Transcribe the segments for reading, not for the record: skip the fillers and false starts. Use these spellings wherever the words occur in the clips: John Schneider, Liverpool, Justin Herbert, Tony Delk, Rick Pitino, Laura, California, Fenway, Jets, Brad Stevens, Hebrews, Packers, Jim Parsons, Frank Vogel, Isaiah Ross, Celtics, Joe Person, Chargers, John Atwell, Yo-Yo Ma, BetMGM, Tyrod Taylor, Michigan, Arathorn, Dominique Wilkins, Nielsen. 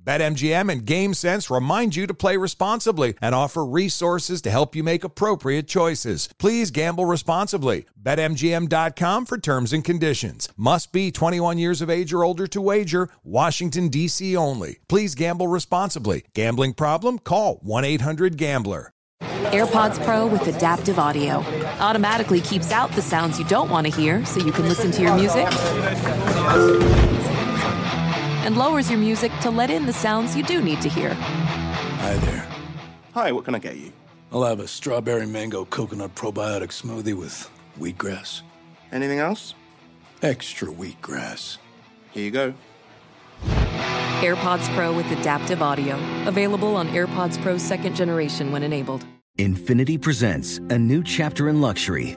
BetMGM and GameSense remind you to play responsibly and offer resources to help you make appropriate choices. Please gamble responsibly. BetMGM.com for terms and conditions. Must be 21 years of age or older to wager. Washington, D.C. only. Please gamble responsibly. Gambling problem? Call 1-800-GAMBLER. AirPods Pro with adaptive audio automatically keeps out the sounds you don't want to hear so you can listen to your music, and lowers your music to let in the sounds you do need to hear. Hi there. Hi, what can I get you? I'll have a strawberry mango coconut probiotic smoothie with wheatgrass. Anything else? Extra wheatgrass. Here you go. AirPods Pro with adaptive audio. Available on AirPods Pro 2nd generation when enabled. Infiniti presents a new chapter in luxury.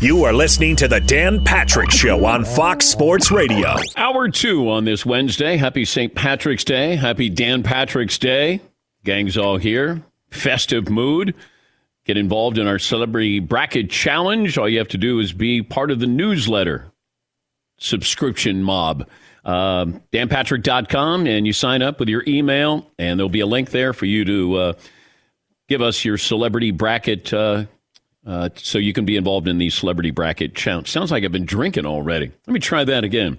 You are listening to the Dan Patrick Show on Fox Sports Radio. Hour 2 on this Wednesday. Happy St. Patrick's Day. Happy Dan Patrick's Day. Gang's all here. Festive mood. Get involved in our Celebrity Bracket Challenge. All you have to do is be part of the newsletter subscription mob. DanPatrick.com, and you sign up with your email, and there'll be a link there for you to give us your Celebrity Bracket so you can be involved in the Celebrity Bracket Challenge. Sounds like I've been drinking already. Let me try that again.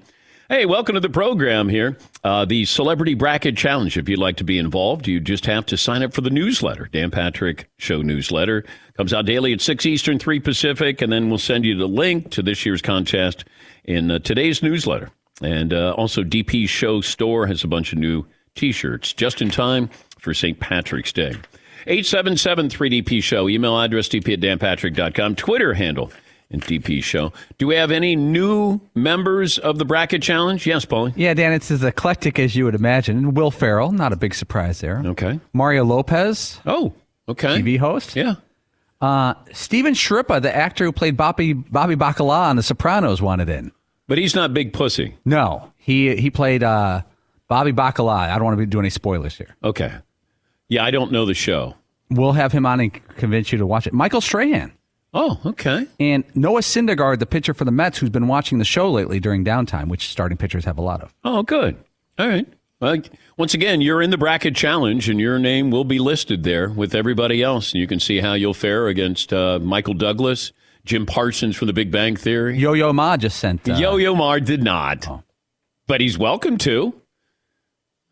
Hey, welcome to the program here. The Celebrity Bracket Challenge. If you'd like to be involved, you just have to sign up for the newsletter. Dan Patrick Show newsletter. Comes out daily at 6 Eastern, 3 Pacific, and then we'll send you the link to this year's contest in today's newsletter. And also DP Show Store has a bunch of new T-shirts just in time for St. Patrick's Day. 877-3DP-SHOW. Email address, dp@danpatrick.com. Twitter handle, and DP-SHOW. Do we have any new members of the Bracket Challenge? Yes, Paulie? Yeah, Dan, it's as eclectic as you would imagine. Will Ferrell, not a big surprise there. Okay. Mario Lopez. Oh, okay. TV host. Yeah. Steven Shrippa, the actor who played Bobby Bacala on The Sopranos, wanted in. But he's not Big Pussy. No. He played Bobby Bacala. I don't want to do any spoilers here. Okay. Yeah, I don't know the show. We'll have him on and convince you to watch it. Michael Strahan. Oh, okay. And Noah Syndergaard, the pitcher for the Mets, who's been watching the show lately during downtime, which starting pitchers have a lot of. Oh, good. All right. Well, once again, you're in the Bracket Challenge, and your name will be listed there with everybody else. And you can see how you'll fare against Michael Douglas, Jim Parsons from The Big Bang Theory. Yo-Yo Ma just sent. Yo-Yo Ma did not. Oh. But he's welcome to.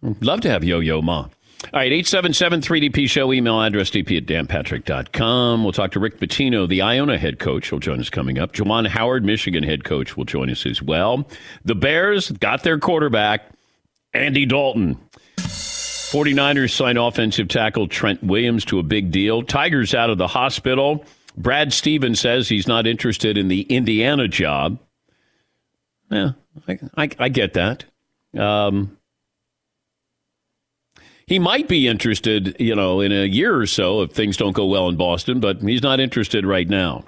I'd love to have Yo-Yo Ma. All right, 877-3DP-SHOW, email address, dp@danpatrick.com. We'll talk to Rick Pitino, the Iona head coach, will join us coming up. Juwan Howard, Michigan head coach, will join us as well. The Bears got their quarterback, Andy Dalton. 49ers signed offensive tackle Trent Williams to a big deal. Tigers out of the hospital. Brad Stevens says he's not interested in the Indiana job. Yeah, I get that. He might be interested, in a year or so if things don't go well in Boston, but he's not interested right now.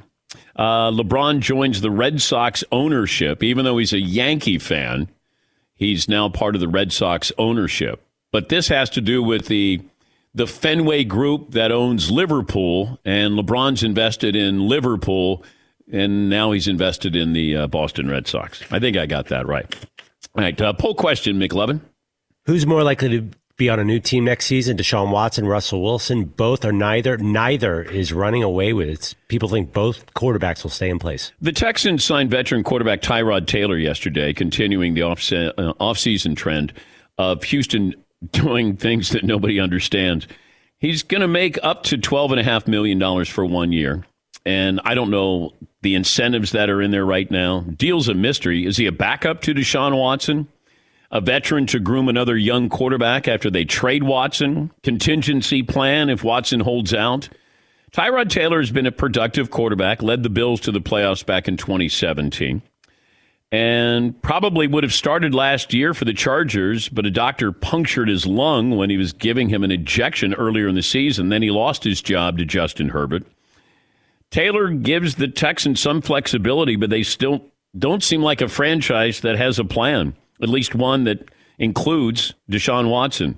LeBron joins the Red Sox ownership. Even though he's a Yankee fan, he's now part of the Red Sox ownership. But this has to do with the Fenway Group that owns Liverpool, and LeBron's invested in Liverpool, and now he's invested in the Boston Red Sox. I think I got that right. All right, poll question, McLovin. Who's more likely to be on a new team next season? Deshaun Watson, Russell Wilson, both or neither? Neither is running away with it. People think both quarterbacks will stay in place. The Texans signed veteran quarterback Tyrod Taylor yesterday, continuing the offseason trend of Houston doing things that nobody understands. He's going to make up to $12.5 million for 1 year. And I don't know the incentives that are in there right now. Deal's a mystery. Is he a backup to Deshaun Watson? A veteran to groom another young quarterback after they trade Watson? Contingency plan if Watson holds out? Tyrod Taylor has been a productive quarterback, led the Bills to the playoffs back in 2017, and probably would have started last year for the Chargers, but a doctor punctured his lung when he was giving him an injection earlier in the season. Then he lost his job to Justin Herbert. Taylor gives the Texans some flexibility, but they still don't seem like a franchise that has a plan, at least one that includes Deshaun Watson.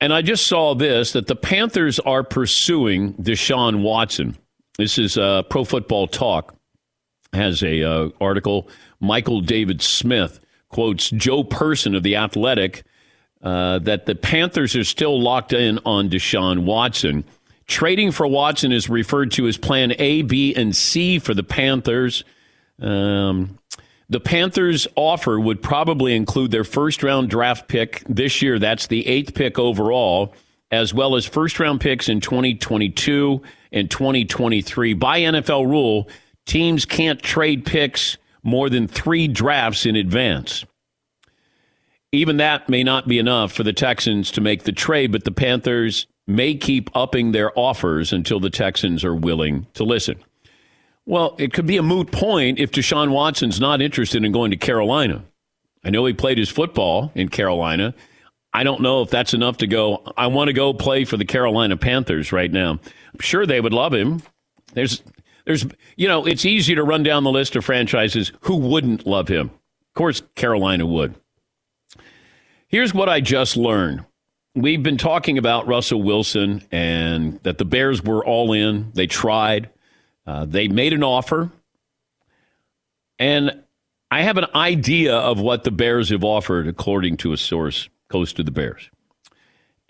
And I just saw this, that the Panthers are pursuing Deshaun Watson. This is Pro Football Talk has a article. Michael David Smith quotes Joe Person of The Athletic that the Panthers are still locked in on Deshaun Watson. Trading for Watson is referred to as plan A, B, and C for the Panthers. The Panthers' offer would probably include their first-round draft pick this year. That's the 8th pick overall, as well as first-round picks in 2022 and 2023. By NFL rule, teams can't trade picks more than 3 drafts in advance. Even that may not be enough for the Texans to make the trade, but the Panthers may keep upping their offers until the Texans are willing to listen. Well, it could be a moot point if Deshaun Watson's not interested in going to Carolina. I know he played his football in Carolina. I don't know if that's enough to go, I want to go play for the Carolina Panthers right now. I'm sure they would love him. There's, you know, it's easy to run down the list of franchises who wouldn't love him. Of course, Carolina would. Here's what I just learned. We've been talking about Russell Wilson and that the Bears were all in. They tried. They made an offer. And I have an idea of what the Bears have offered, according to a source close to the Bears.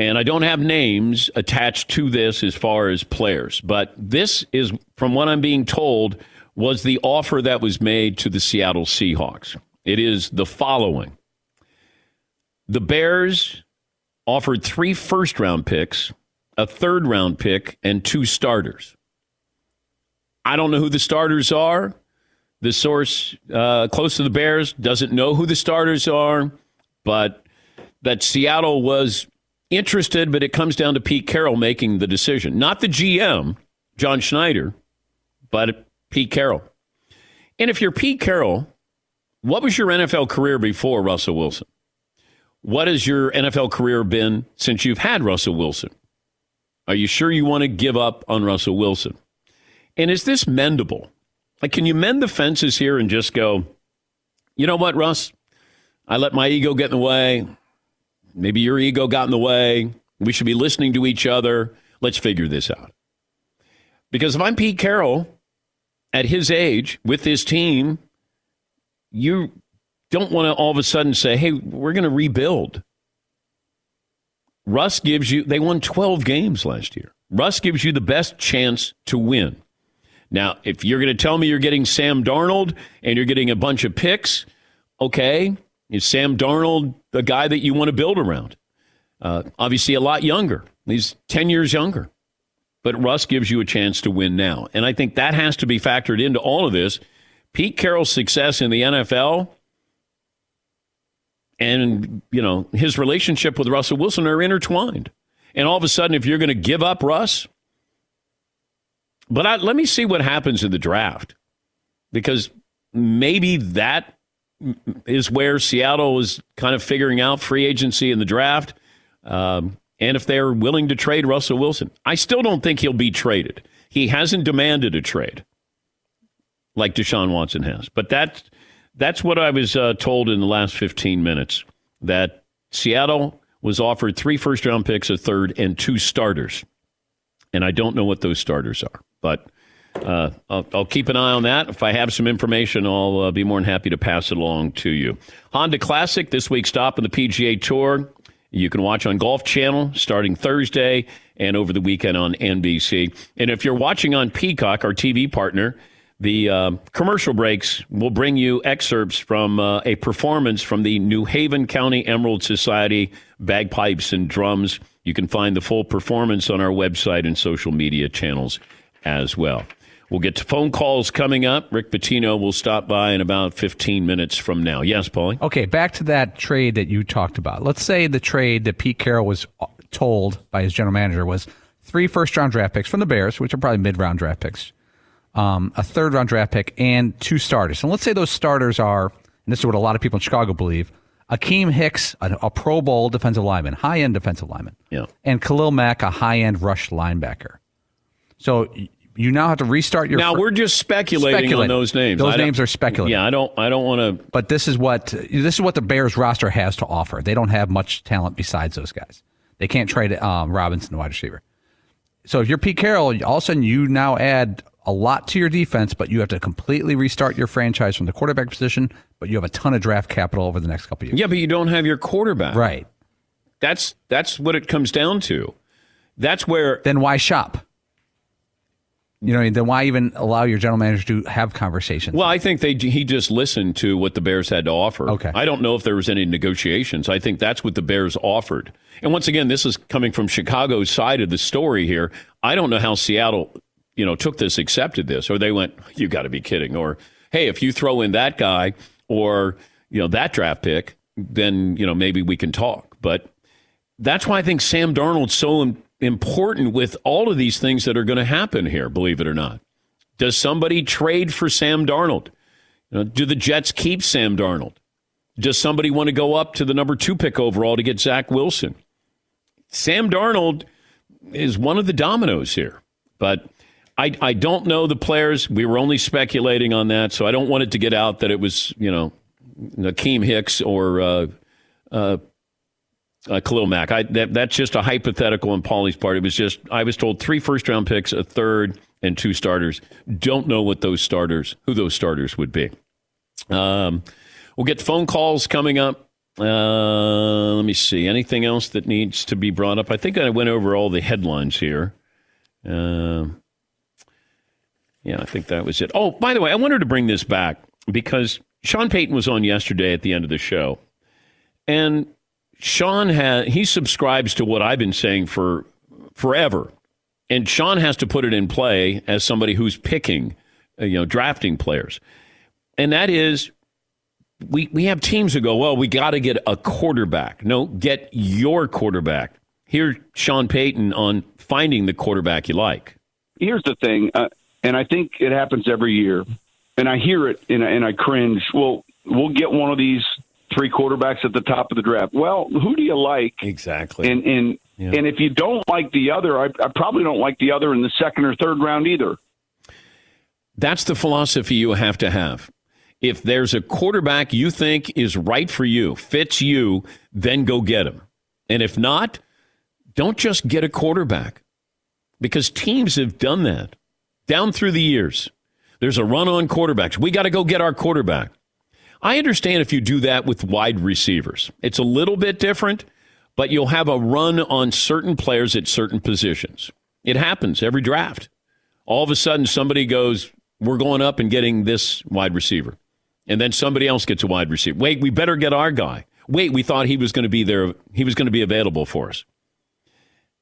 And I don't have names attached to this as far as players. But this is, from what I'm being told, was the offer that was made to the Seattle Seahawks. It is the following. The Bears offered 3 first-round picks, a third-round pick, and 2 starters. I don't know who the starters are. The source close to the Bears doesn't know who the starters are, but that Seattle was interested, but it comes down to Pete Carroll making the decision. Not the GM, John Schneider, but Pete Carroll. And if you're Pete Carroll, what was your NFL career before Russell Wilson? What has your NFL career been since you've had Russell Wilson? Are you sure you want to give up on Russell Wilson? And is this mendable? Like, can you mend the fences here and just go, you know what, Russ? I let my ego get in the way. Maybe your ego got in the way. We should be listening to each other. Let's figure this out. Because if I'm Pete Carroll, at his age, with his team, you don't want to all of a sudden say, hey, we're going to rebuild. Russ gives you, they won 12 games last year. Russ gives you the best chance to win. Now, if you're going to tell me you're getting Sam Darnold and you're getting a bunch of picks, okay, is Sam Darnold the guy that you want to build around? Obviously a lot younger. He's 10 years younger. But Russ gives you a chance to win now. And I think that has to be factored into all of this. Pete Carroll's success in the NFL and, you know, his relationship with Russell Wilson are intertwined. And all of a sudden, if you're going to give up Russ, but let me see what happens in the draft, because maybe that is where Seattle is kind of figuring out free agency in the draft. And if they're willing to trade Russell Wilson, I still don't think he'll be traded. He hasn't demanded a trade. like Deshaun Watson has. But that's what I was told in the last 15 minutes, that Seattle was offered 3 first-round picks, a third, and 2 starters. And I don't know what those starters are, but I'll keep an eye on that. If I have some information, I'll be more than happy to pass it along to you. Honda Classic, this week's stop on the PGA Tour. You can watch on Golf Channel starting Thursday and over the weekend on NBC. And if you're watching on Peacock, our TV partner, the commercial breaks will bring you excerpts from a performance from the New Haven County Emerald Society, Bagpipes and Drums. You can find the full performance on our website and social media channels as well. We'll get to phone calls coming up. Rick Pitino will stop by in about 15 minutes from now. Yes, Paulie? Okay, back to that trade that you talked about. Let's say the trade that Pete Carroll was told by his general manager was 3 first-round draft picks from the Bears, which are probably mid-round draft picks, a third-round draft pick, and 2 starters. And let's say those starters are, and this is what a lot of people in Chicago believe, Akeem Hicks, a Pro Bowl defensive lineman, high-end defensive lineman, yeah, and Khalil Mack, a high-end rush linebacker. So you now have to restart your... Now, we're just speculating on those names. Those names are speculative. Yeah, I don't want to... But this is what the Bears roster has to offer. They don't have much talent besides those guys. They can't trade Robinson, the wide receiver. So if you're Pete Carroll, all of a sudden you now add a lot to your defense, but you have to completely restart your franchise from the quarterback position, but you have a ton of draft capital over the next couple of years. Yeah, but you don't have your quarterback. Right. That's what it comes down to. That's where... Then why shop? You know, then why even allow your general manager to have conversations? Well, I think he just listened to what the Bears had to offer. Okay. I don't know if there was any negotiations. I think that's what the Bears offered. And once again, this is coming from Chicago's side of the story here. I don't know how Seattle, took this, accepted this, or they went, you got to be kidding. Or, hey, if you throw in that guy or, that draft pick, then, maybe we can talk. But that's why I think Sam Darnold's so important with all of these things that are going to happen here, believe it or not. Does somebody trade for Sam Darnold? Do the Jets keep Sam Darnold? Does somebody want to go up to the number 2 pick overall to get Zach Wilson? Sam Darnold is one of the dominoes here, but I don't know the players. We were only speculating on that, so I don't want it to get out that it was, Akeem Hicks or Khalil Mack. That's just a hypothetical on Paulie's part. It was just, I was told 3 first-round picks, a third, and 2 starters. Don't know who those starters would be. We'll get phone calls coming up. Let me see. Anything else that needs to be brought up? I think I went over all the headlines here. I think that was it. Oh, by the way, I wanted to bring this back because Sean Payton was on yesterday at the end of the show. And Sean he subscribes to what I've been saying for forever, and Sean has to put it in play as somebody who's picking, drafting players, and that is, we have teams who go, well, we got to get a quarterback. No, get your quarterback. Here's Sean Payton on finding the quarterback you like. Here's the thing, and I think it happens every year, and I hear it and I cringe. Well, we'll get one of these 3 quarterbacks at the top of the draft. Well, who do you like? Exactly. And if you don't like the other, I probably don't like the other in the second or third round either. That's the philosophy you have to have. If there's a quarterback you think is right for you, fits you, then go get him. And if not, don't just get a quarterback, because teams have done that down through the years. There's a run on quarterbacks. We got to go get our quarterback. I understand if you do that with wide receivers. It's a little bit different, but you'll have a run on certain players at certain positions. It happens every draft. All of a sudden, somebody goes, we're going up and getting this wide receiver. And then somebody else gets a wide receiver. Wait, we better get our guy. Wait, we thought he was going to be there. He was going to be available for us.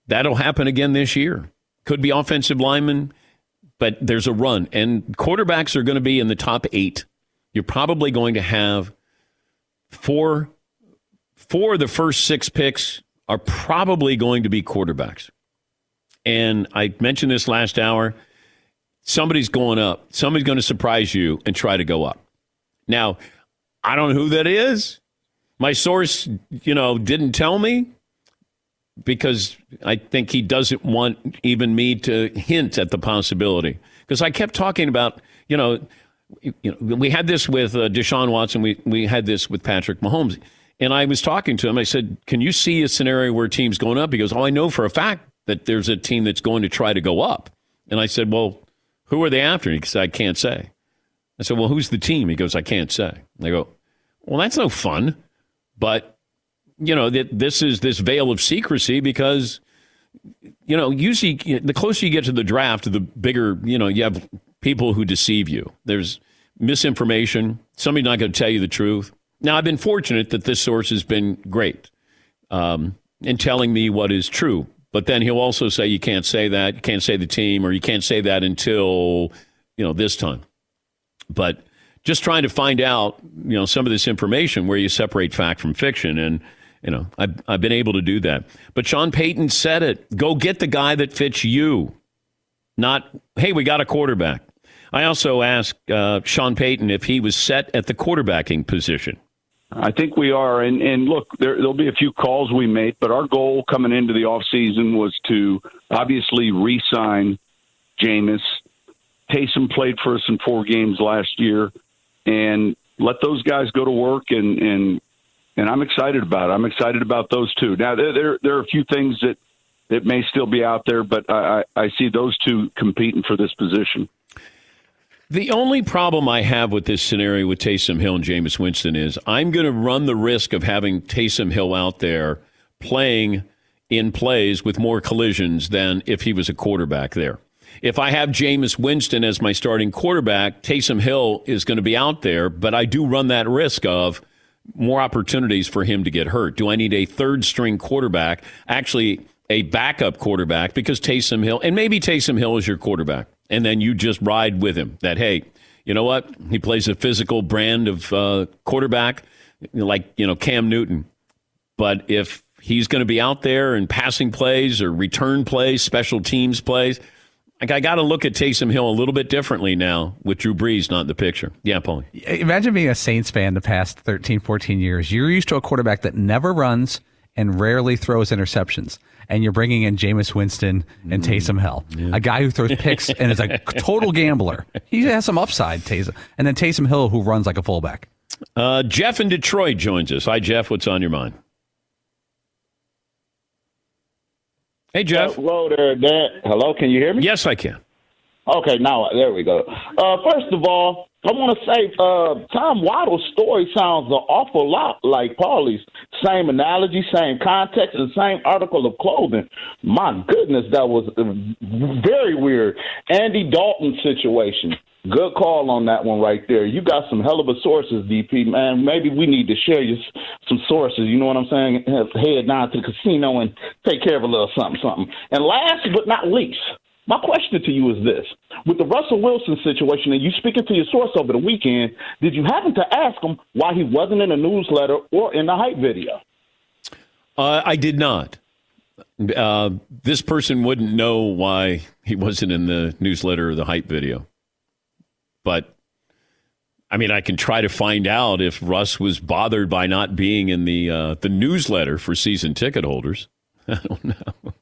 That'll happen again this year. Could be offensive linemen, but there's a run. And quarterbacks are going to be in the top 8. You're probably going to have 4 of the first 6 picks are probably going to be quarterbacks. And I mentioned this last hour. Somebody's going up. Somebody's going to surprise you and try to go up. Now, I don't know who that is. My source, didn't tell me because I think he doesn't want even me to hint at the possibility. Because I kept talking about, you know, we had this with Deshaun Watson. We had this with Patrick Mahomes. And I was talking to him. I said, can you see a scenario where a team's going up? He goes, oh, I know for a fact that there's a team that's going to try to go up. And I said, well, who are they after? And he said, I can't say. I said, well, who's the team? He goes, I can't say. And I go, well, that's no fun. But, you know, this is this veil of secrecy because, you know, usually the closer you get to the draft, the bigger, you know, you have people who deceive you. There's misinformation. Somebody's not going to tell you the truth. Now, I've been fortunate that this source has been great in telling me what is true. But then he'll also say, you can't say that, you can't say the team, or you can't say that until, you know, this time. But just trying to find out, you know, some of this information where you separate fact from fiction. And, you know, I've been able to do that. But Sean Payton said it. Go get the guy that fits you. Not, hey, we got a quarterback. I also asked Sean Payton if he was set at the quarterbacking position. I think we are. And look, there'll be a few calls we make, but our goal coming into the offseason was to obviously re-sign Jameis. Taysom played for us in 4 games last year, and let those guys go to work. And I'm excited about it. I'm excited about those two. Now, there are a few things that may still be out there, but I see those two competing for this position. The only problem I have with this scenario with Taysom Hill and Jameis Winston is I'm going to run the risk of having Taysom Hill out there playing in plays with more collisions than if he was a quarterback there. If I have Jameis Winston as my starting quarterback, Taysom Hill is going to be out there, but I do run that risk of more opportunities for him to get hurt. Do I need a third-string quarterback, actually a backup quarterback, because Taysom Hill, and maybe Taysom Hill is your quarterback, and then you just ride with him that, hey, you know what? He plays a physical brand of quarterback like, you know, Cam Newton. But if he's going to be out there in passing plays or return plays, special teams plays, like, I got to look at Taysom Hill a little bit differently now with Drew Brees not in the picture. Yeah, Paulie. Imagine being a Saints fan the past 13, 14 years. You're used to a quarterback that never runs and rarely throws interceptions. And you're bringing in Jameis Winston and Taysom Hill, a guy who throws picks and is a total gambler. He has some upside, Taysom. And then Taysom Hill, who runs like a fullback. Jeff in Detroit joins us. Hi, Jeff. What's on your mind? Hey, Jeff. Hello there, Dan. Hello, can you hear me? Yes, I can. Okay, now, there we go. First of all, I want to say Tom Waddle's story sounds an awful lot like Paulie's. Same analogy, same context, and same article of clothing. My goodness, that was very weird. Andy Dalton situation. Good call on that one right there. You got some hell of a sources, DP, man. Maybe we need to share you some sources. You know what I'm saying? Head down to the casino and take care of a little something, something. And last but not least, my question to you is this. With the Russell Wilson situation, and you speaking to your source over the weekend, did you happen to ask him why he wasn't in the newsletter or in the hype video? I did not. This person wouldn't know why he wasn't in the newsletter or the hype video. But, I mean, I can try to find out if Russ was bothered by not being in the newsletter for season ticket holders. I don't know.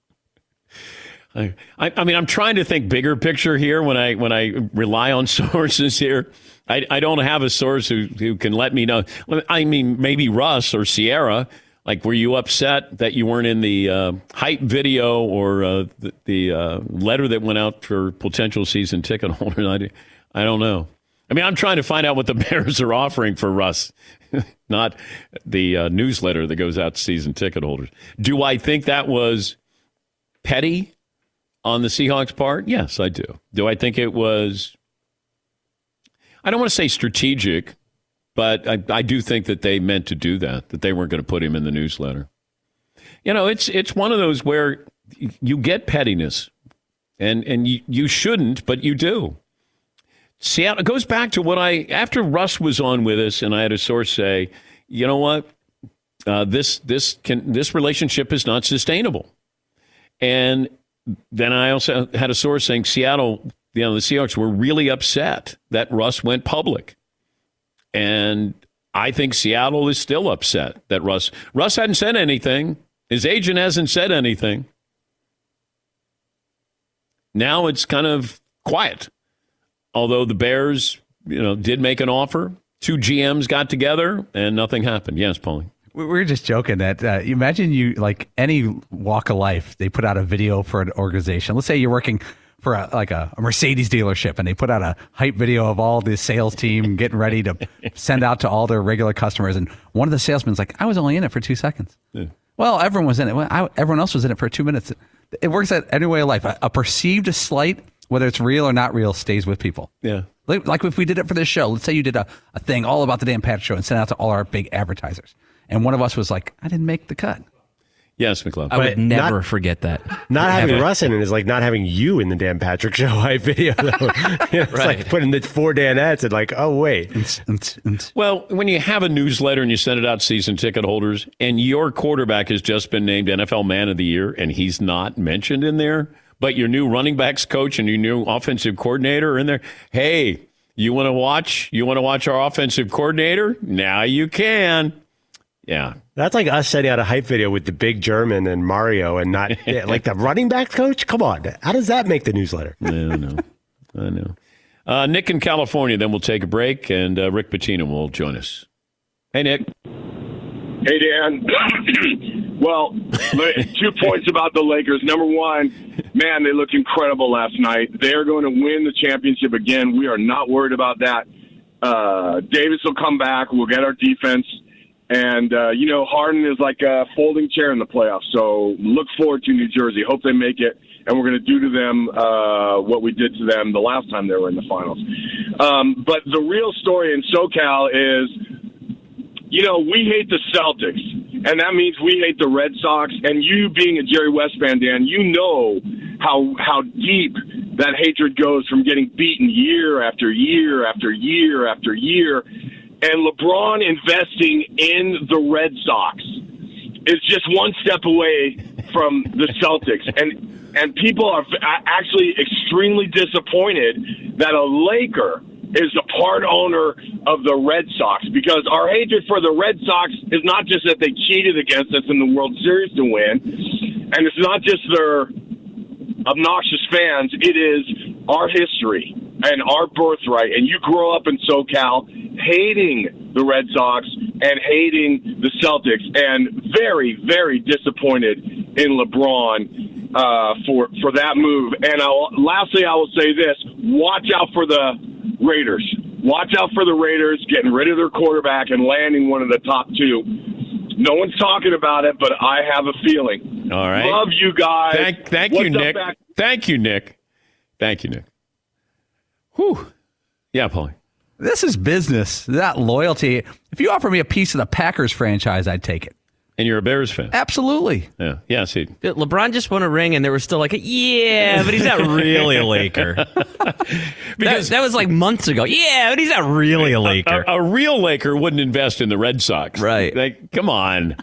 I mean, I'm trying to think bigger picture here when I rely on sources here. I don't have a source who can let me know. I mean, maybe Russ or Sierra. Like, were you upset that you weren't in the hype video or the letter that went out for potential season ticket holders? I don't know. I mean, I'm trying to find out what the Bears are offering for Russ, not the newsletter that goes out to season ticket holders. Do I think that was petty on the Seahawks' part? Yes, I do. Do I think it was, I don't want to say strategic, but I do think that they meant to do that they weren't going to put him in the newsletter. You know, it's one of those where you get pettiness, and you shouldn't, but you do. Seattle, it goes back to after Russ was on with us, and I had a source say, you know what, this relationship is not sustainable. And then I also had a source saying Seattle, you know, the Seahawks were really upset that Russ went public. And I think Seattle is still upset that Russ hadn't said anything. His agent hasn't said anything. Now it's kind of quiet. Although the Bears did make an offer. Two GMs got together and nothing happened. Yes, Paulie. We were just joking that imagine you, like any walk of life, they put out a video for an organization. Let's say you're working for a Mercedes dealership, and they put out a hype video of all the sales team getting ready to send out to all their regular customers. And one of the salesmen's like, I was only in it for 2 seconds. Yeah. Well, everyone was in it. Well, everyone else was in it for 2 minutes. It works at any way of life. A perceived slight, whether it's real or not real, stays with people. Yeah. Like if we did it for this show, let's say you did a thing all about the Dan Patrick Show and sent it out to all our big advertisers. And one of us was like, I didn't make the cut. Yes, McLeod. I would never forget that. Not having Russ in it is like not having you in the Dan Patrick Show hype video. It's right. Like putting the four Danettes and like, oh, wait. Well, when you have a newsletter and you send it out to season ticket holders and your quarterback has just been named NFL Man of the Year and he's not mentioned in there, but your new running backs coach and your new offensive coordinator are in there. Hey, you want to watch our offensive coordinator? Now you can. Yeah. That's like us sending out a hype video with the big German and Mario and not like the running back coach. Come on. How does that make the newsletter? I know. Nick in California, then we'll take a break and Rick Pitino will join us. Hey, Nick. Hey, Dan. Well, 2 points about the Lakers. Number one, man, they looked incredible last night. They're going to win the championship again. We are not worried about that. Davis will come back. We'll get our defense. And, Harden is like a folding chair in the playoffs. So look forward to New Jersey. Hope they make it. And we're going to do to them what we did to them the last time they were in the finals. But the real story in SoCal is, we hate the Celtics. And that means we hate the Red Sox. And you being a Jerry West fan, Dan, you know how deep that hatred goes from getting beaten year after year after year after year. And LeBron investing in the Red Sox is just one step away from the Celtics. And people are actually extremely disappointed that a Laker is the part owner of the Red Sox, because our hatred for the Red Sox is not just that they cheated against us in the World Series to win, and it's not just their obnoxious fans. It is our history and our birthright. And you grow up in SoCal hating the Red Sox and hating the Celtics, and very, very disappointed in LeBron for that move. And lastly, I will say this. Watch out for the Raiders. Watch out for the Raiders getting rid of their quarterback and landing one of the top two. No one's talking about it, but I have a feeling. All right. Love you guys. Thank you, Nick. Whew. Yeah, Paulie. This is business, not loyalty. If you offer me a piece of the Packers franchise, I'd take it. And you're a Bears fan. Absolutely. Yeah. Yeah, see. LeBron just won a ring, and they were still like, yeah, but he's not really a Laker. Because that was like months ago. Yeah, but he's not really a Laker. A real Laker wouldn't invest in the Red Sox. Right. Like, come on.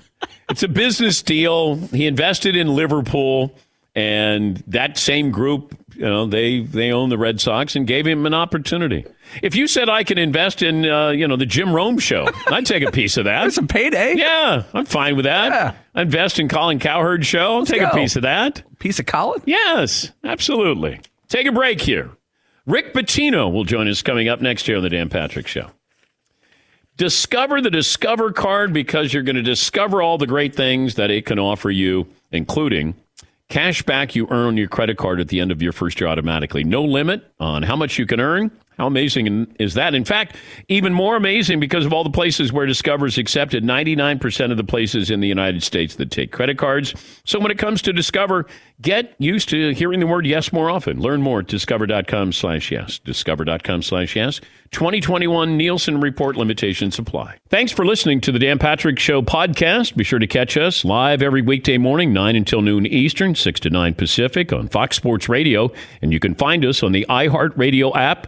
It's a business deal. He invested in Liverpool, and that same group, they own the Red Sox and gave him an opportunity. If you said I could invest in, the Jim Rome show, I'd take a piece of that. That's a payday. Yeah, I'm fine with that. Yeah. I invest in Colin Cowherd's show. I'll take a piece of that. Piece of Colin? Yes, absolutely. Take a break here. Rick Pitino will join us coming up next year on the Dan Patrick Show. Discover the Discover card, because you're going to discover all the great things that it can offer you, including cash back you earn on your credit card at the end of your first year automatically. No limit on how much you can earn. How amazing is that? In fact, even more amazing because of all the places where Discover is accepted. 99% of the places in the United States that take credit cards. So when it comes to Discover, get used to hearing the word yes more often. Learn more at discover.com/yes. Discover.com/yes. 2021 Nielsen Report Limitation Supply. Thanks for listening to the Dan Patrick Show podcast. Be sure to catch us live every weekday morning, 9 until noon Eastern, 6 to 9 Pacific on Fox Sports Radio. And you can find us on the iHeartRadio app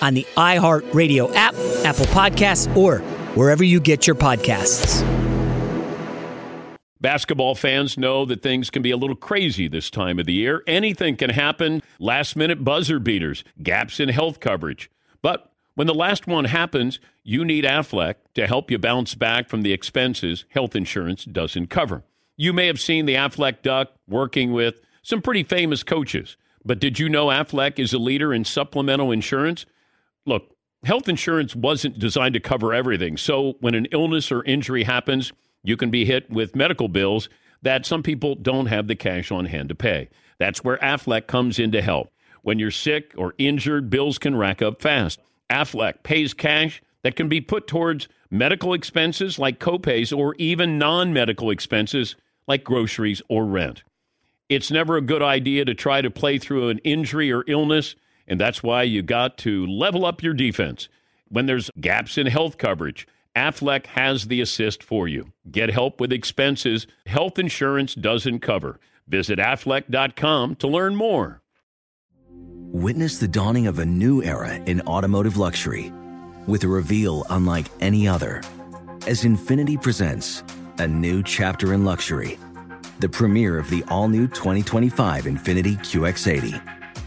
on the iHeartRadio app, Apple Podcasts, or wherever you get your podcasts. Basketball fans know that things can be a little crazy this time of the year. Anything can happen. Last-minute buzzer beaters, gaps in health coverage. But when the last one happens, you need Aflac to help you bounce back from the expenses health insurance doesn't cover. You may have seen the Aflac Duck working with some pretty famous coaches. But did you know Aflac is a leader in supplemental insurance? Look, health insurance wasn't designed to cover everything. So when an illness or injury happens, you can be hit with medical bills that some people don't have the cash on hand to pay. That's where Aflac comes in to help. When you're sick or injured, bills can rack up fast. Aflac pays cash that can be put towards medical expenses like copays or even non-medical expenses like groceries or rent. It's never a good idea to try to play through an injury or illness, and that's why you got to level up your defense. When there's gaps in health coverage, Aflac has the assist for you. Get help with expenses health insurance doesn't cover. Visit Aflac.com to learn more. Witness the dawning of a new era in automotive luxury with a reveal unlike any other as Infiniti presents a new chapter in luxury, the premiere of the all-new 2025 Infiniti QX80.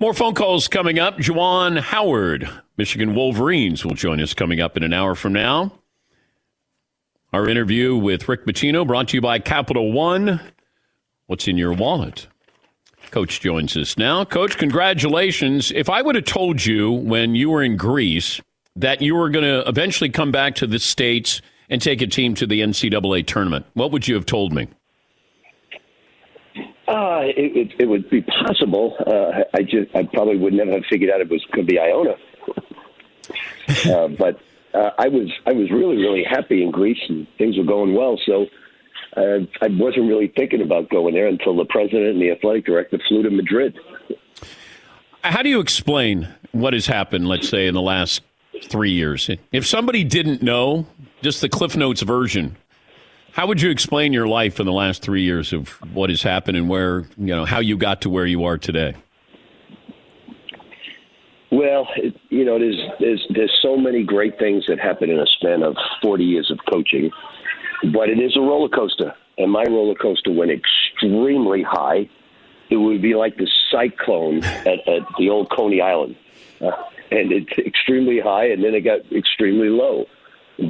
More phone calls coming up. Juwan Howard, Michigan Wolverines, will join us coming up in an hour from now. Our interview with Rick Pitino brought to you by Capital One. What's in your wallet? Coach joins us now. Coach, congratulations. If I would have told you when you were in Greece that you were going to eventually come back to the States and take a team to the NCAA tournament, what would you have told me? It would be possible. I probably would never have figured out it was going to be Iona. But I was really happy in Greece and things were going well, so I wasn't really thinking about going there until the president and the athletic director flew to Madrid. How do you explain what has happened, let's say, in the last 3 years? If somebody didn't know, just the Cliff Notes version, how would you explain your life in the last 3 years of what has happened and where, you know, how you got to where you are today? Well, there's so many great things that happened in a span of 40 years of coaching. But it is a roller coaster, and my roller coaster went extremely high. It would be like the cyclone at the old Coney Island. and it's extremely high, and then it got extremely low.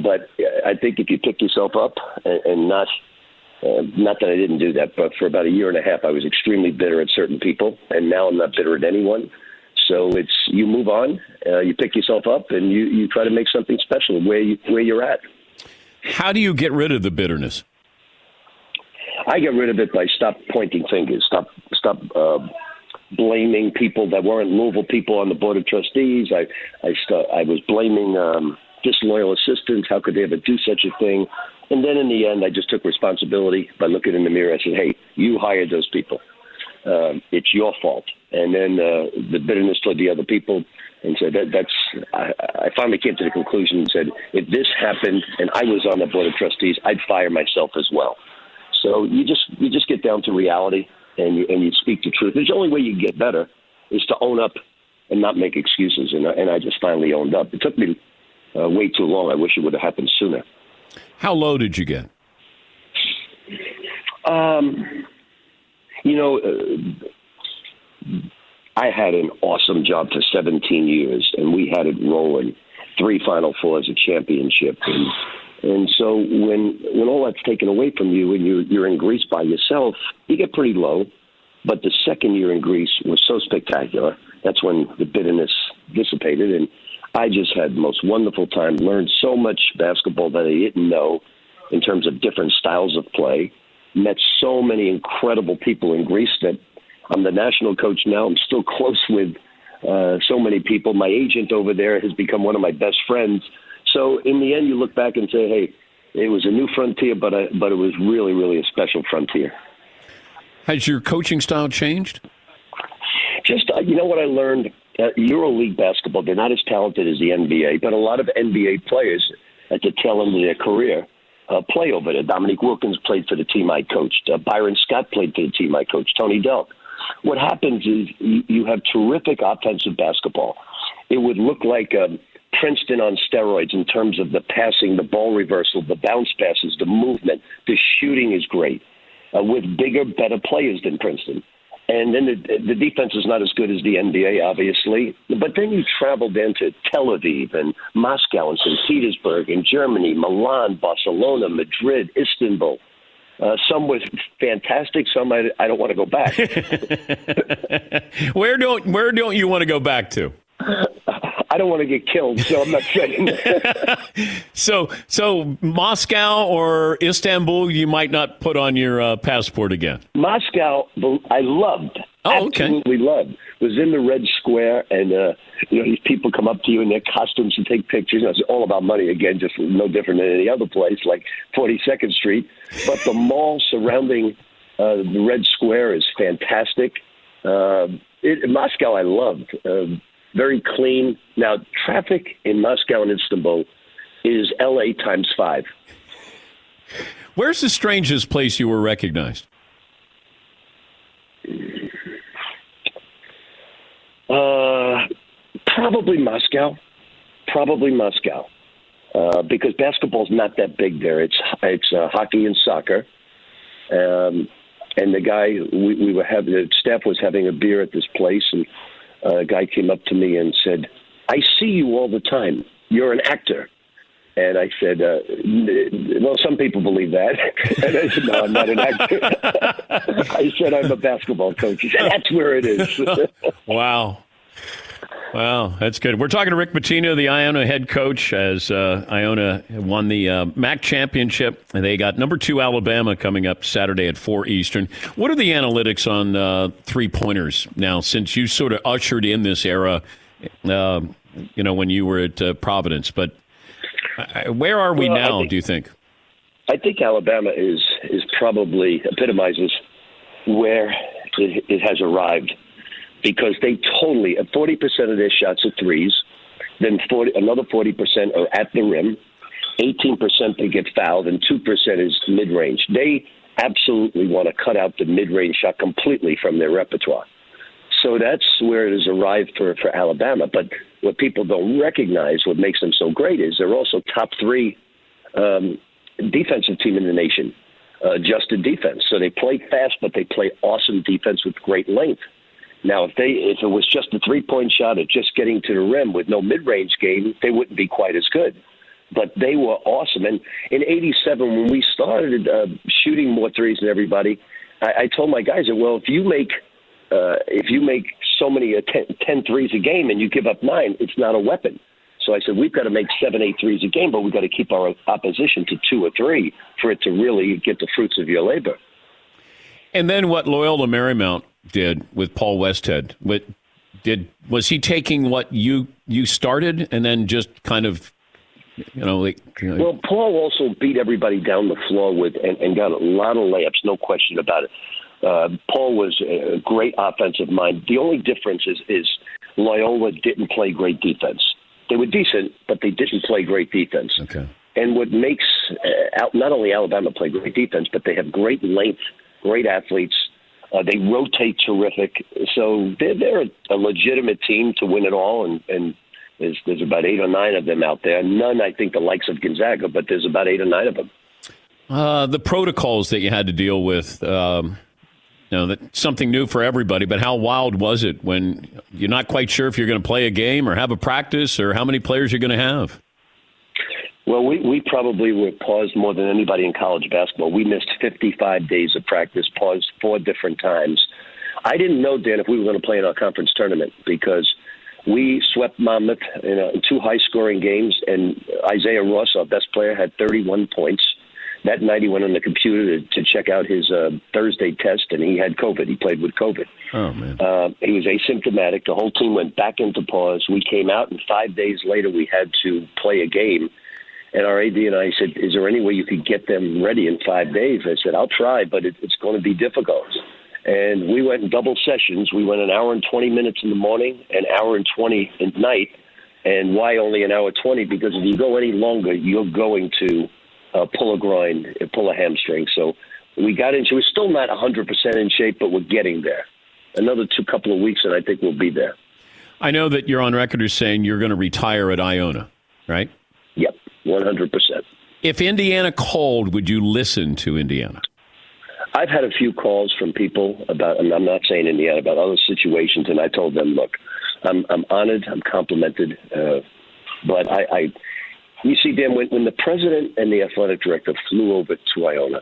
But I think if you pick yourself up and not that I didn't do that, but for about a year and a half, I was extremely bitter at certain people, and now I'm not bitter at anyone. So it's you move on, you pick yourself up, and you try to make something special where you're at. How do you get rid of the bitterness? I get rid of it by stop pointing fingers, stop blaming people that weren't Louisville people on the board of trustees. I was blaming disloyal assistants. How could they ever do such a thing? And then in the end, I just took responsibility by looking in the mirror. I said, hey, you hired those people. It's your fault. And then the bitterness toward the other people. And so I finally came to the conclusion and said, if this happened and I was on the board of trustees, I'd fire myself as well. So you just get down to reality and you speak the truth. The only way you get better is to own up and not make excuses. And I just finally owned up. It took me way too long. I wish it would have happened sooner. How low did you get? I had an awesome job for 17 years, and we had it rolling. 3 Final Fours, a championship. And so when all that's taken away from you and you're in Greece by yourself, you get pretty low. But the second year in Greece was so spectacular. That's when the bitterness dissipated, and I just had the most wonderful time, learned so much basketball that I didn't know in terms of different styles of play, met so many incredible people in Greece that I'm the national coach now. I'm still close with so many people. My agent over there has become one of my best friends. So in the end, you look back and say, hey, it was a new frontier, but it was really, really a special frontier. Has your coaching style changed? Just, you know what I learned? EuroLeague basketball, they're not as talented as the NBA, but a lot of NBA players at the tail end of their career play over there. Dominique Wilkins played for the team I coached. Byron Scott played for the team I coached. Tony Delk. What happens is you have terrific offensive basketball. It would look like Princeton on steroids in terms of the passing, the ball reversal, the bounce passes, the movement. The shooting is great with bigger, better players than Princeton. And then the defense is not as good as the NBA, obviously. But then you traveled into Tel Aviv and Moscow and St. Petersburg and Germany, Milan, Barcelona, Madrid, Istanbul. Some was fantastic. Some I don't want to go back. Where don't you want to go back to? I don't want to get killed, so I'm not saying. So Moscow or Istanbul, you might not put on your passport again. Moscow, I loved. Oh, okay. Absolutely loved. Was in the Red Square, and these people come up to you in their costumes and take pictures. It's all about money again, just no different than any other place, like 42nd Street. But the mall surrounding the Red Square is fantastic. Moscow, I loved. Very clean. Now, traffic in Moscow and Istanbul is L.A. times 5. Where's the strangest place you were recognized? Probably Moscow. Because basketball's not that big there. It's hockey and soccer. And the guy, we were having, the staff was having a beer at this place, and a guy came up to me and said, I see you all the time. You're an actor. And I said, well, some people believe that. And I said, no, I'm not an actor. I said, I'm a basketball coach. He said, that's where it is. Wow, that's good. We're talking to Rick Pitino, the Iona head coach, as Iona won the MAC championship. And they got number 2 Alabama coming up Saturday at 4 Eastern. What are the analytics on three-pointers now, since you sort of ushered in this era, when you were at Providence? But where are we now, do you think? I think Alabama is probably epitomizes where it has arrived. Because they 40% of their shots are threes, then another 40% are at the rim, 18% they get fouled, and 2% is mid-range. They absolutely want to cut out the mid-range shot completely from their repertoire. So that's where it has arrived for Alabama. But what people don't recognize, what makes them so great, is they're also top 3 defensive team in the nation, adjusted defense. So they play fast, but they play awesome defense with great length. Now, if it was just a three-point shot at just getting to the rim with no mid-range game, they wouldn't be quite as good. But they were awesome. And in 87, when we started shooting more threes than everybody, I told my guys, well, if you make so many 10 threes a game and you give up 9, it's not a weapon. So I said, we've got to make 7, 8 threes a game, but we've got to keep our opposition to 2 or 3 for it to really get the fruits of your labor. And then what Loyola Marymount did with Paul Westhead, was he taking what you started and then just kind of, Well, Paul also beat everybody down the floor with and got a lot of layups, no question about it. Paul was a great offensive mind. The only difference is Loyola didn't play great defense. They were decent, but they didn't play great defense. Okay. And what makes not only Alabama play great defense, but they have great length, great athletes. They rotate terrific. So they're a legitimate team to win it all. And there's about 8 or 9 of them out there. None, I think, the likes of Gonzaga, but there's about 8 or 9 of them. The protocols that you had to deal with, that's something new for everybody, but how wild was it when you're not quite sure if you're going to play a game or have a practice or how many players you're going to have? Well, we probably were paused more than anybody in college basketball. We missed 55 days of practice, paused 4 different times. I didn't know, Dan, if we were going to play in our conference tournament because we swept Monmouth in 2 high-scoring games, and Isaiah Ross, our best player, had 31 points. That night he went on the computer to check out his Thursday test, and he had COVID. He played with COVID. Oh, man. He was asymptomatic. The whole team went back into pause. We came out, and 5 days later we had to play a game. And our AD and I said, is there any way you could get them ready in 5 days? I said, I'll try, but it's going to be difficult. And we went in double sessions. We went an hour and 20 minutes in the morning, an hour and 20 at night. And why only an hour 20? Because if you go any longer, you're going to pull a groin, pull a hamstring. So we got into it. We're still not 100% in shape, but we're getting there. Another couple of weeks, and I think we'll be there. I know that you're on record as saying you're going to retire at Iona, right? Yep, 100%. If Indiana called, would you listen to Indiana? I've had a few calls from people about, and I'm not saying Indiana, about other situations, and I told them, look, I'm honored, I'm complimented, but you see, Dan, when the president and the athletic director flew over to Iona,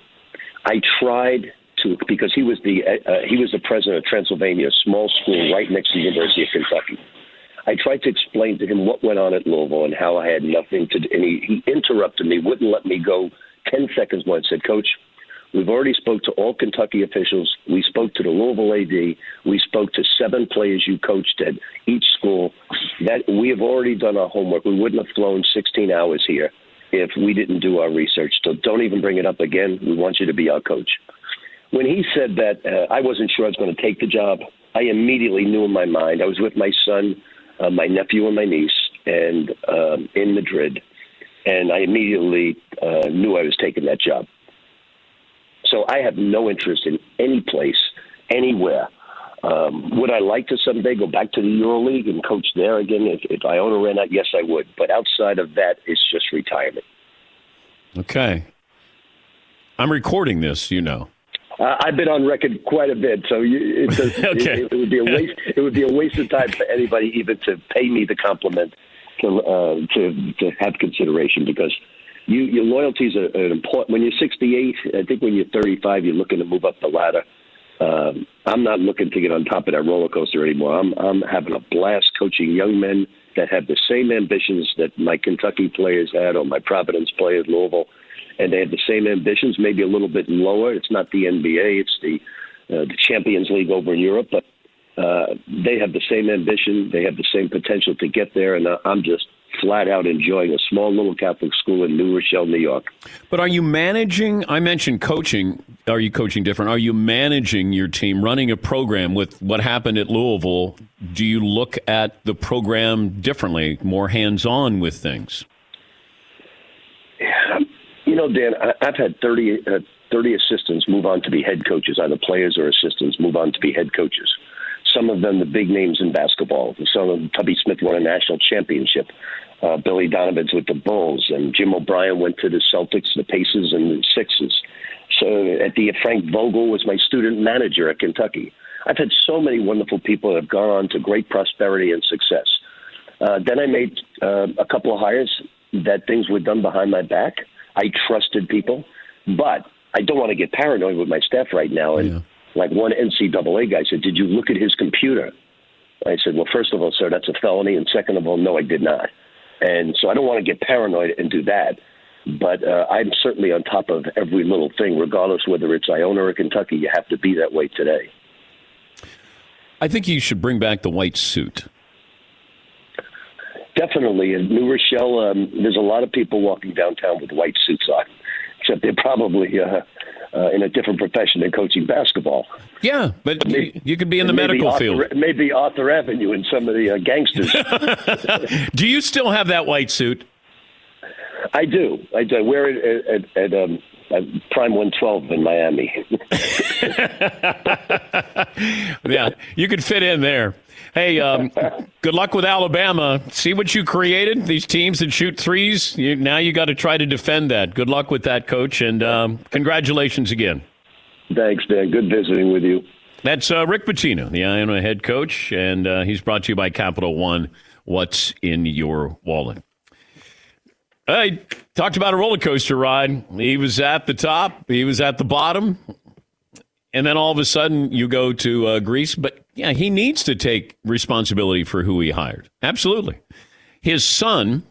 I tried to, because he was the president of Transylvania, a small school right next to the University of Kentucky. I tried to explain to him what went on at Louisville and how I had nothing to do, and he interrupted me, wouldn't let me go 10 seconds once, said, Coach, we've already spoke to all Kentucky officials. We spoke to the Louisville AD. We spoke to 7 players you coached at each school. That we have already done our homework. We wouldn't have flown 16 hours here if we didn't do our research. So don't even bring it up again. We want you to be our coach. When he said that, I wasn't sure I was going to take the job. I immediately knew in my mind. I was with my son, my nephew, and my niece, and in Madrid, and I immediately knew I was taking that job. So I have no interest in any place, anywhere. Would I like to someday go back to the EuroLeague and coach there again? If Iona ran out, yes, I would. But outside of that, it's just retirement. Okay. I'm recording this, you know. I've been on record quite a bit, so okay. It would be a waste. It would be a waste of time for anybody even to pay me the compliment to have consideration because. Your loyalties are important. When you're 68, I think when you're 35, you're looking to move up the ladder. I'm not looking to get on top of that roller coaster anymore. I'm having a blast coaching young men that have the same ambitions that my Kentucky players had or my Providence players, Louisville, and they have the same ambitions, maybe a little bit lower. It's not the NBA. It's the Champions League over in Europe, but they have the same ambition. They have the same potential to get there, and I'm just flat out enjoying a small little Catholic school in New Rochelle, New York. But are you managing? I mentioned coaching. Are you coaching different? Are you managing your team, running a program with what happened at Louisville? Do you look at the program differently, more hands-on with things? Yeah. You know, Dan, I've had 30 assistants move on to be head coaches, either players or assistants move on to be head coaches. Some of them the big names in basketball. Some of them, Tubby Smith won a national championship. Billy Donovan's with the Bulls. And Jim O'Brien went to the Celtics, the Pacers, and the Sixers. So Frank Vogel was my student manager at Kentucky. I've had so many wonderful people that have gone on to great prosperity and success. Then I made a couple of hires that things were done behind my back. I trusted people, but I don't want to get paranoid with my staff right now. And like one NCAA guy said, did you look at his computer? I said, well, first of all, sir, that's a felony. And second of all, no, I did not. And so I don't want to get paranoid and do that. But I'm certainly on top of every little thing, regardless whether it's Iona or Kentucky. You have to be that way today. I think you should bring back the white suit. Definitely. In New Rochelle, there's a lot of people walking downtown with white suits on, except they're probably in a different profession than coaching basketball. Yeah, but you could be in the medical field. Maybe Arthur Avenue and some of the gangsters. Do you still have that white suit? I do. I wear it at Prime 112 in Miami. Yeah, you could fit in there. Hey, good luck with Alabama. See what you created, these teams that shoot threes. Now you got to try to defend that. Good luck with that, Coach, and congratulations again. Thanks, Dan. Good visiting with you. That's Rick Pitino, the Iona head coach, and he's brought to you by Capital One. What's in your wallet? I talked about a roller coaster ride. He was at the top. He was at the bottom. And then all of a sudden you go to Greece. But, yeah, he needs to take responsibility for who he hired. Absolutely. His son,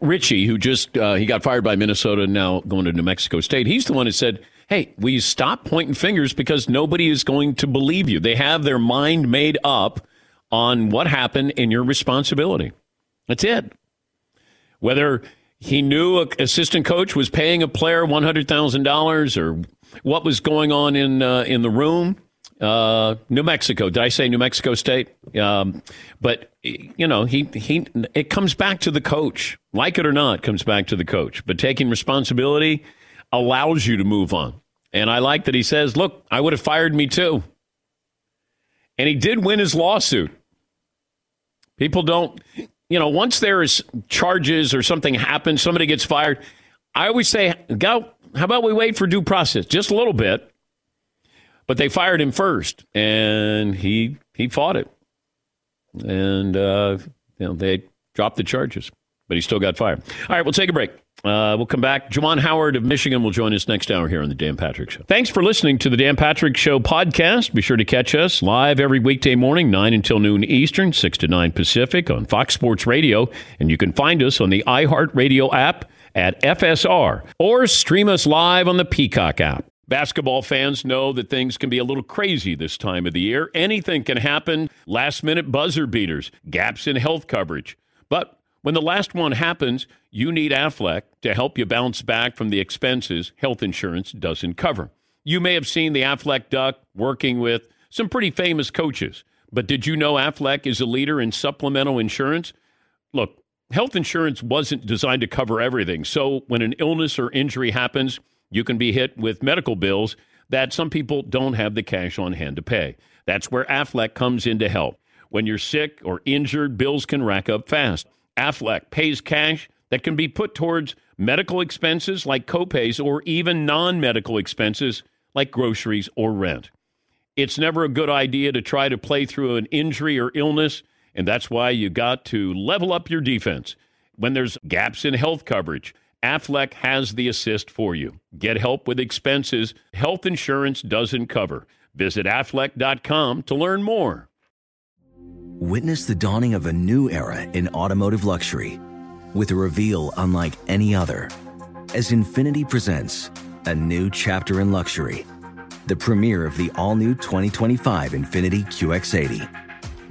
Richie, who just he got fired by Minnesota and now going to New Mexico State. He's the one who said, hey, will you stop pointing fingers because nobody is going to believe you. They have their mind made up on what happened and your responsibility. That's it. Whether he knew an assistant coach was paying a player $100,000 or what was going on in the room. New Mexico. Did I say New Mexico State? But, you know, it comes back to the coach. Like it or not, it comes back to the coach. But taking responsibility allows you to move on. And I like that he says, look, I would have fired me too. And he did win his lawsuit. People don't... You know, once there is charges or something happens, somebody gets fired. I always say, "Go, how about we wait for due process? Just a little bit." But they fired him first, and he fought it, and you know they dropped the charges, but he still got fired. All right, we'll take a break. We'll come back. Juwan Howard of Michigan will join us next hour here on The Dan Patrick Show. Thanks for listening to The Dan Patrick Show podcast. Be sure to catch us live every weekday morning, 9 until noon Eastern, 6 to 9 Pacific on Fox Sports Radio. And you can find us on the iHeartRadio app at FSR or stream us live on the Peacock app. Basketball fans know that things can be a little crazy this time of the year. Anything can happen. Last-minute buzzer beaters, gaps in health coverage. But when the last one happens, you need Aflac to help you bounce back from the expenses health insurance doesn't cover. You may have seen the Aflac Duck working with some pretty famous coaches, but did you know Aflac is a leader in supplemental insurance? Look, health insurance wasn't designed to cover everything, so when an illness or injury happens, you can be hit with medical bills that some people don't have the cash on hand to pay. That's where Aflac comes in to help. When you're sick or injured, bills can rack up fast. Aflac pays cash that can be put towards medical expenses like copays or even non-medical expenses like groceries or rent. It's never a good idea to try to play through an injury or illness, and that's why you got to level up your defense. When there's gaps in health coverage, Aflac has the assist for you. Get help with expenses health insurance doesn't cover. Visit Aflac.com to learn more. Witness the dawning of a new era in automotive luxury with a reveal unlike any other as Infiniti presents a new chapter in luxury, the premiere of the all-new 2025 Infiniti QX80.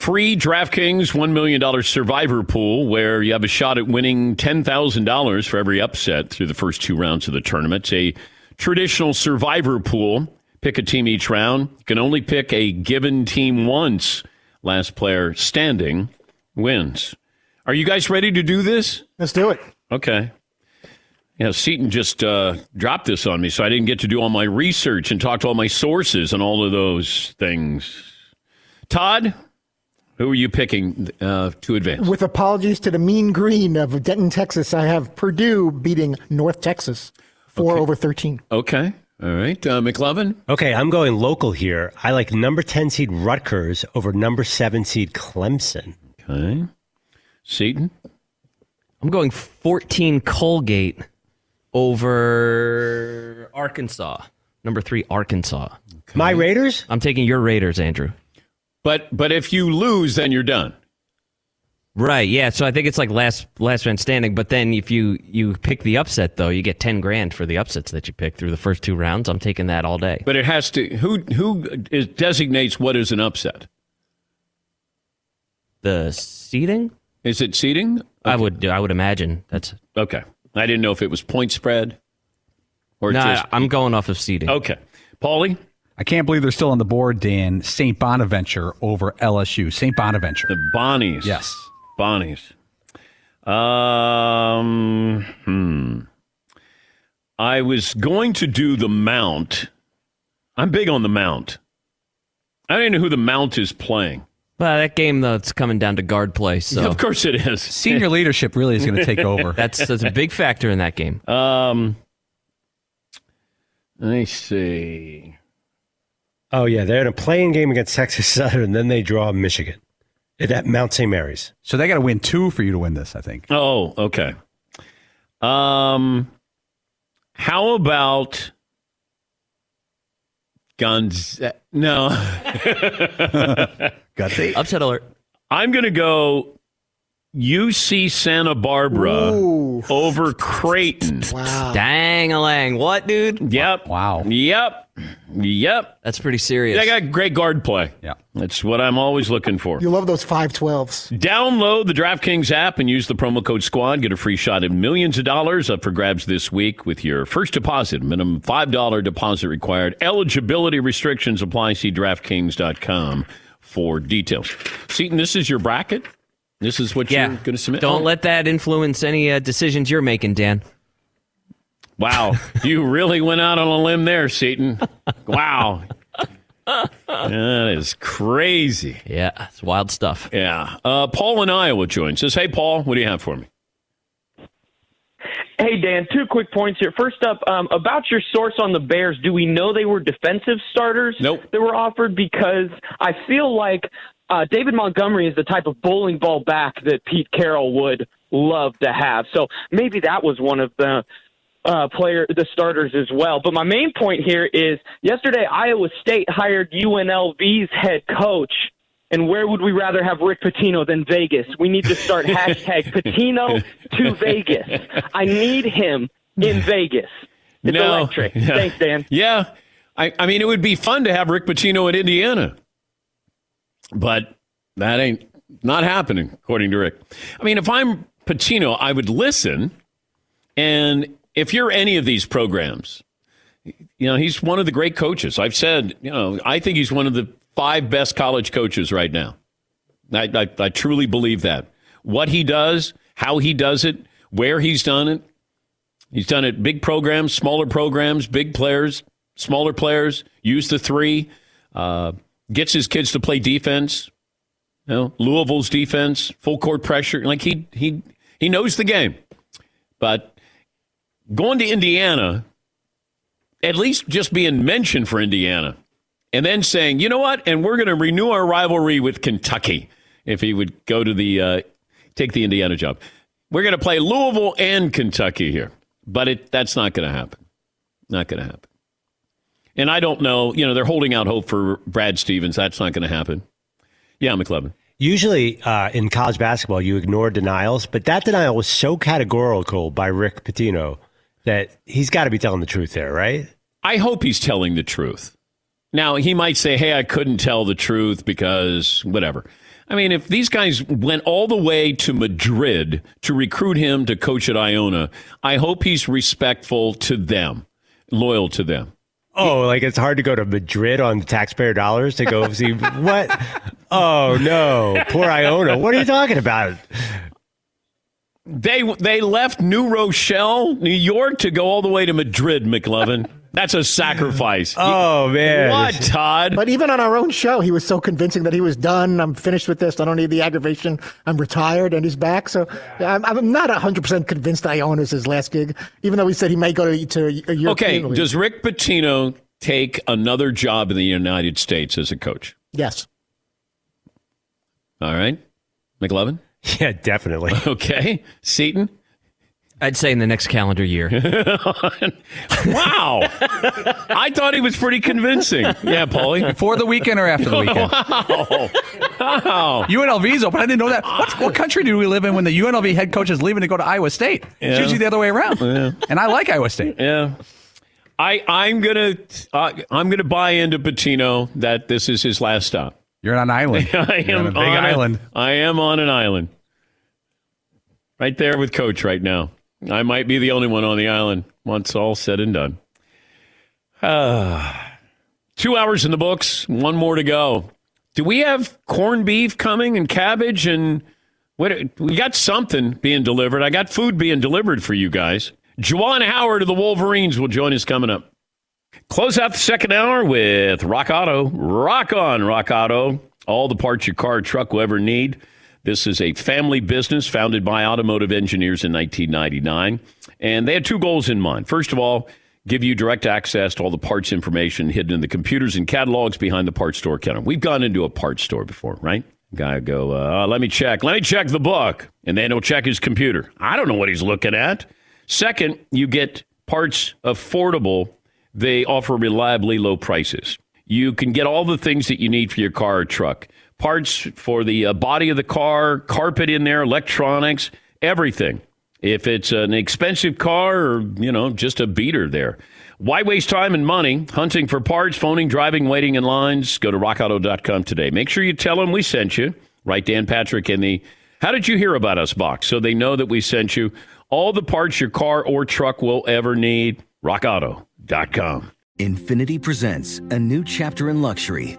Free DraftKings $1 million survivor pool where you have a shot at winning $10,000 for every upset through the first two rounds of the tournament. It's a traditional survivor pool. Pick a team each round. You can only pick a given team once. Last player standing wins. Are you guys ready to do this? Let's do it. Okay. Yeah, Seton just dropped this on me, so I didn't get to do all my research and talk to all my sources and all of those things. Todd? Who are you picking to advance? With apologies to the mean green of Denton, Texas, I have Purdue beating North Texas 4-13. Okay. All right. McLovin? Okay, I'm going local here. I like number 10 seed Rutgers over number 7 seed Clemson. Okay. Seton? I'm going 14 Colgate over Arkansas. Number 3, Arkansas. Okay. My Raiders? I'm taking your Raiders, Andrew. But if you lose, then you're done. Right, yeah. So I think it's like last man standing. But then if you pick the upset, though, you get $10,000 for the upsets that you pick through the first two rounds. I'm taking that all day. But it has to. Who designates what is an upset? The seeding? Is it seeding? Okay. I would imagine that's okay. I didn't know if it was point spread or just... I'm going off of seeding. Okay, Paulie. I can't believe they're still on the board, Dan. St. Bonaventure over LSU. St. Bonaventure. The Bonnies. Yes. Bonnies. I was going to do the Mount. I'm big on the Mount. I don't even know who the Mount is playing. Well, that game, though, it's coming down to guard play. So. Yeah, of course it is. Senior leadership really is going to take over. That's a big factor in that game. Let me see. Oh, yeah, they're in a play-in game against Texas Southern, and then they draw Michigan at Mount St. Mary's. So they got to win two for you to win this, I think. Oh, okay. How about No. Gutsy. Upset alert. I'm going to go UC Santa Barbara over Creighton. Wow. Dang-a-lang. What, dude? Yep. Wow. Yep. That's pretty serious. They got great guard play. Yeah. That's what I'm always looking for. You love those 512s. Download the DraftKings app and use the promo code SQUAD. Get a free shot at millions of dollars up for grabs this week with your first deposit. Minimum $5 deposit required. Eligibility restrictions apply. See DraftKings.com for details. Seton, this is your bracket? This is what you're going to submit? Don't let that influence any decisions you're making, Dan. Wow. You really went out on a limb there, Seton. Wow. That is crazy. Yeah, it's wild stuff. Yeah. Paul in Iowa joins us. Hey, Paul, what do you have for me? Hey, Dan, two quick points here. First up, about your source on the Bears, do we know they were defensive starters that were offered? Because I feel like David Montgomery is the type of bowling ball back that Pete Carroll would love to have. So maybe that was one of the the starters as well. But my main point here is yesterday Iowa State hired UNLV's head coach. And where would we rather have Rick Pitino than Vegas? We need to start hashtag Pitino to Vegas. I need him in Vegas. It's electric. Yeah. Thanks, Dan. Yeah. I mean, it would be fun to have Rick Pitino at Indiana. But that ain't not happening, according to Rick. I mean, if I'm Pitino, I would listen. And if you're any of these programs, you know, he's one of the great coaches. I've said, you know, I think he's one of the 5 best college coaches right now. I truly believe that. What he does, how he does it, where he's done it. He's done it big programs, smaller programs, big players, smaller players, use the 3, gets his kids to play defense. You know, Louisville's defense, full court pressure. Like he knows the game. But going to Indiana, at least just being mentioned for Indiana. And then saying, you know what, and we're going to renew our rivalry with Kentucky if he would go to the take the Indiana job. We're going to play Louisville and Kentucky here. But that's not going to happen. Not going to happen. And I don't know. You know, they're holding out hope for Brad Stevens. That's not going to happen. Yeah, McLevin. Usually in college basketball, you ignore denials. But that denial was so categorical by Rick Pitino that he's got to be telling the truth there, right? I hope he's telling the truth. Now, he might say, hey, I couldn't tell the truth because whatever. I mean, if these guys went all the way to Madrid to recruit him to coach at Iona, I hope he's respectful to them, loyal to them. Oh, like it's hard to go to Madrid on taxpayer dollars to go see what? Oh, no. Poor Iona. What are you talking about? They left New Rochelle, New York, to go all the way to Madrid, McLevin. That's a sacrifice. Oh, man. What, Todd? But even on our own show, he was so convincing that he was done. I'm finished with this. I don't need the aggravation. I'm retired, and he's back. So I'm not 100% convinced Iona's his last gig, even though he said he might go to a European league. Does Rick Pitino take another job in the United States as a coach? Yes. All right. McLevin? Yeah, definitely. Okay. Seton? I'd say in the next calendar year. Wow. I thought he was pretty convincing. Yeah, Paulie. Before the weekend or after the weekend? Wow. UNLV's open. I didn't know that. What country do we live in when the UNLV head coach is leaving to go to Iowa State? Yeah. It's usually the other way around. Yeah. And I like Iowa State. Yeah. I'm gonna buy into Pitino that this is his last stop. You're on an island. I am on an island. Right there with Coach right now. I might be the only one on the island once all said and done. 2 hours in the books. One more to go. Do we have corned beef coming and cabbage? And we got something being delivered. I got food being delivered for you guys. Juwan Howard of the Wolverines will join us coming up. Close out the second hour with Rock Auto. Rock on, Rock Auto. All the parts your car or truck will ever need. This is a family business founded by automotive engineers in 1999, and they had 2 goals in mind. First of all, give you direct access to all the parts information hidden in the computers and catalogs behind the parts store counter. We've gone into a parts store before, right? Guy would go, let me check the book, and then he'll check his computer. I don't know what he's looking at. Second, you get parts affordable. They offer reliably low prices. You can get all the things that you need for your car or truck. Parts for the body of the car, carpet in there, electronics, everything. If it's an expensive car or, you know, just a beater there. Why waste time and money hunting for parts, phoning, driving, waiting in lines? Go to rockauto.com today. Make sure you tell them we sent you. Write Dan Patrick in the How Did You Hear About Us box so they know that we sent you all the parts your car or truck will ever need. rockauto.com. Infiniti presents a new chapter in luxury.